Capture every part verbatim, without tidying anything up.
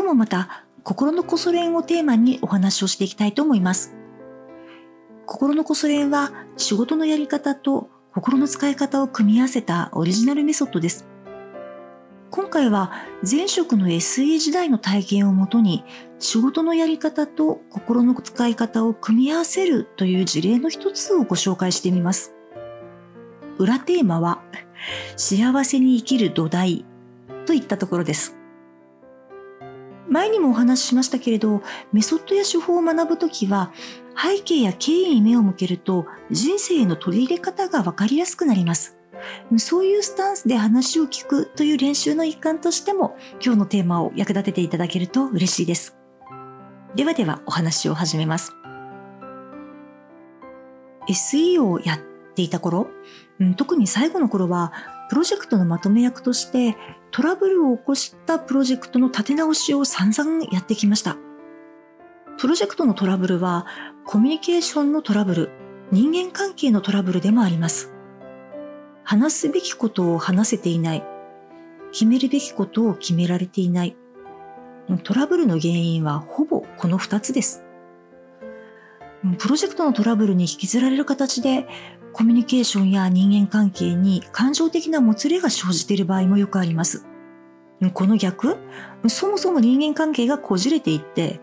今日もまた心のこそれんをテーマにお話をしていきたいと思います。心のこそれんは仕事のやり方と心の使い方を組み合わせたオリジナルメソッドです。今回は前職の エスイー 時代の体験をもとに仕事のやり方と心の使い方を組み合わせるという事例の一つをご紹介してみます。裏テーマは幸せに生きる土台といったところです。前にもお話ししましたけれど、メソッドや手法を学ぶときは背景や経緯に目を向けると人生への取り入れ方がわかりやすくなります。そういうスタンスで話を聞くという練習の一環としても今日のテーマを役立てていただけると嬉しいです。ではではお話を始めます。エスイー をやっていた頃、特に最後の頃はプロジェクトのまとめ役としてトラブルを起こしたプロジェクトの立て直しを散々やってきました。プロジェクトのトラブルはコミュニケーションのトラブル、人間関係のトラブルでもあります。話すべきことを話せていない。決めるべきことを決められていない。トラブルの原因はほぼこのふたつです。プロジェクトのトラブルに引きずられる形でコミュニケーションや人間関係に感情的なもつれが生じている場合もよくあります。この逆、そもそも人間関係がこじれていって、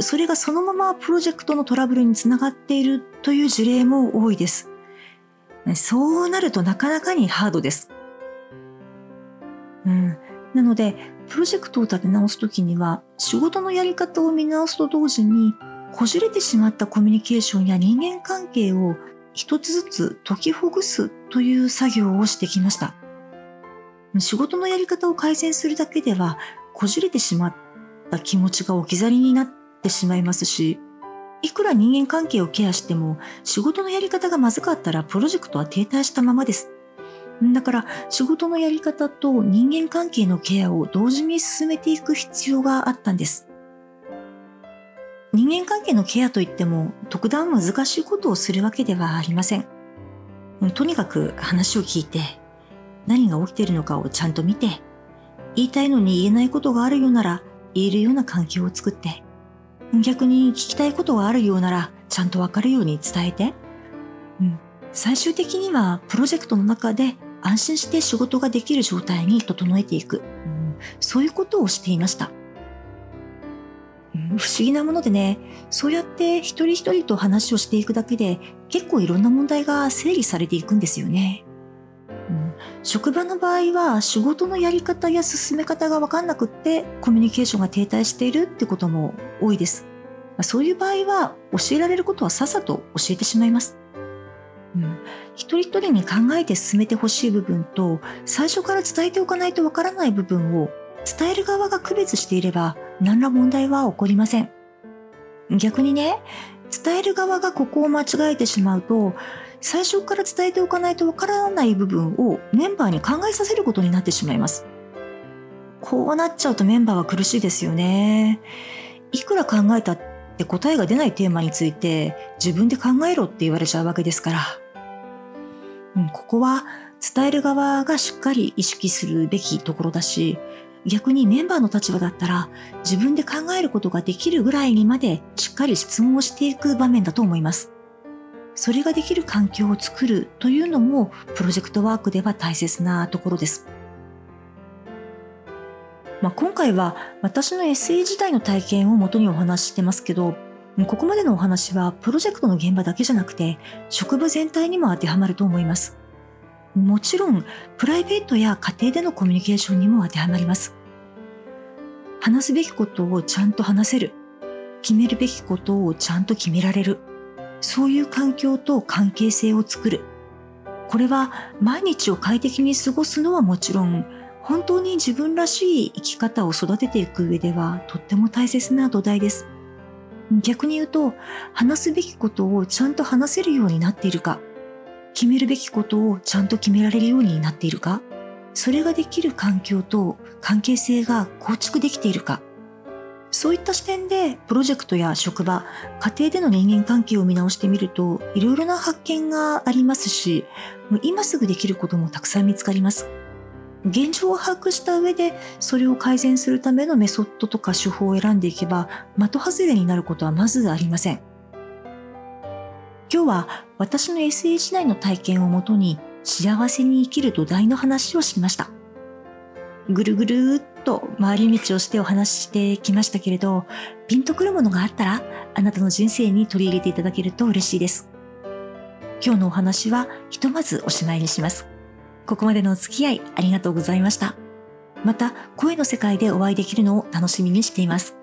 それがそのままプロジェクトのトラブルにつながっているという事例も多いです。そうなるとなかなかにハードです。うん、なので、プロジェクトを立て直すときには、仕事のやり方を見直すと同時に、こじれてしまったコミュニケーションや人間関係を一つずつ解きほぐすという作業をしてきました。仕事のやり方を改善するだけでは、こじれてしまった気持ちが置き去りになってしまいますし、いくら人間関係をケアしても仕事のやり方がまずかったらプロジェクトは停滞したままです。だから仕事のやり方と人間関係のケアを同時に進めていく必要があったんです。人間関係のケアといっても特段難しいことをするわけではありません。とにかく話を聞いて、何が起きているのかをちゃんと見て、言いたいのに言えないことがあるようなら言えるような環境を作って、逆に聞きたいことがあるようならちゃんとわかるように伝えて、うん、最終的にはプロジェクトの中で安心して仕事ができる状態に整えていく、うん、そういうことをしていました、うん、不思議なものでね、そうやって一人一人と話をしていくだけで結構いろんな問題が整理されていくんですよね、うん、職場の場合は仕事のやり方や進め方がわかんなくってコミュニケーションが停滞しているってことも多いです。そういう場合は教えられることはさっさと教えてしまいます、うん、一人一人に考えて進めてほしい部分と最初から伝えておかないとわからない部分を伝える側が区別していれば何ら問題は起こりません。逆にね、伝える側がここを間違えてしまうと最初から伝えておかないとわからない部分をメンバーに考えさせることになってしまいます。こうなっちゃうとメンバーは苦しいですよね。いくら考えたって答えが出ないテーマについて自分で考えろって言われちゃうわけですから、うん、ここは伝える側がしっかり意識するべきところだし、逆にメンバーの立場だったら自分で考えることができるぐらいにまでしっかり質問をしていく場面だと思います。それができる環境を作るというのもプロジェクトワークでは大切なところです。まあ、今回は私の エスイー 時代の体験を元にお話ししてますけど、ここまでのお話はプロジェクトの現場だけじゃなくて職場全体にも当てはまると思います。もちろんプライベートや家庭でのコミュニケーションにも当てはまります。話すべきことをちゃんと話せる、決めるべきことをちゃんと決められる、そういう環境と関係性を作る、これは毎日を快適に過ごすのはもちろん、本当に自分らしい生き方を育てていく上ではとっても大切な土台です。逆に言うと、話すべきことをちゃんと話せるようになっているか、決めるべきことをちゃんと決められるようになっているか、それができる環境と関係性が構築できているか、そういった視点でプロジェクトや職場、家庭での人間関係を見直してみると、いろいろな発見がありますし、今すぐできることもたくさん見つかります。現状を把握した上でそれを改善するためのメソッドとか手法を選んでいけば、的外れになることはまずありません。今日は私の エスイー 時代の体験をもとに幸せに生きる土台の話をしました。ぐるぐるーっと回り道をしてお話ししてきましたけれど、ピンとくるものがあったらあなたの人生に取り入れていただけると嬉しいです。今日のお話はひとまずおしまいにします。ここまでのお付き合いありがとうございました。また声の世界でお会いできるのを楽しみにしています。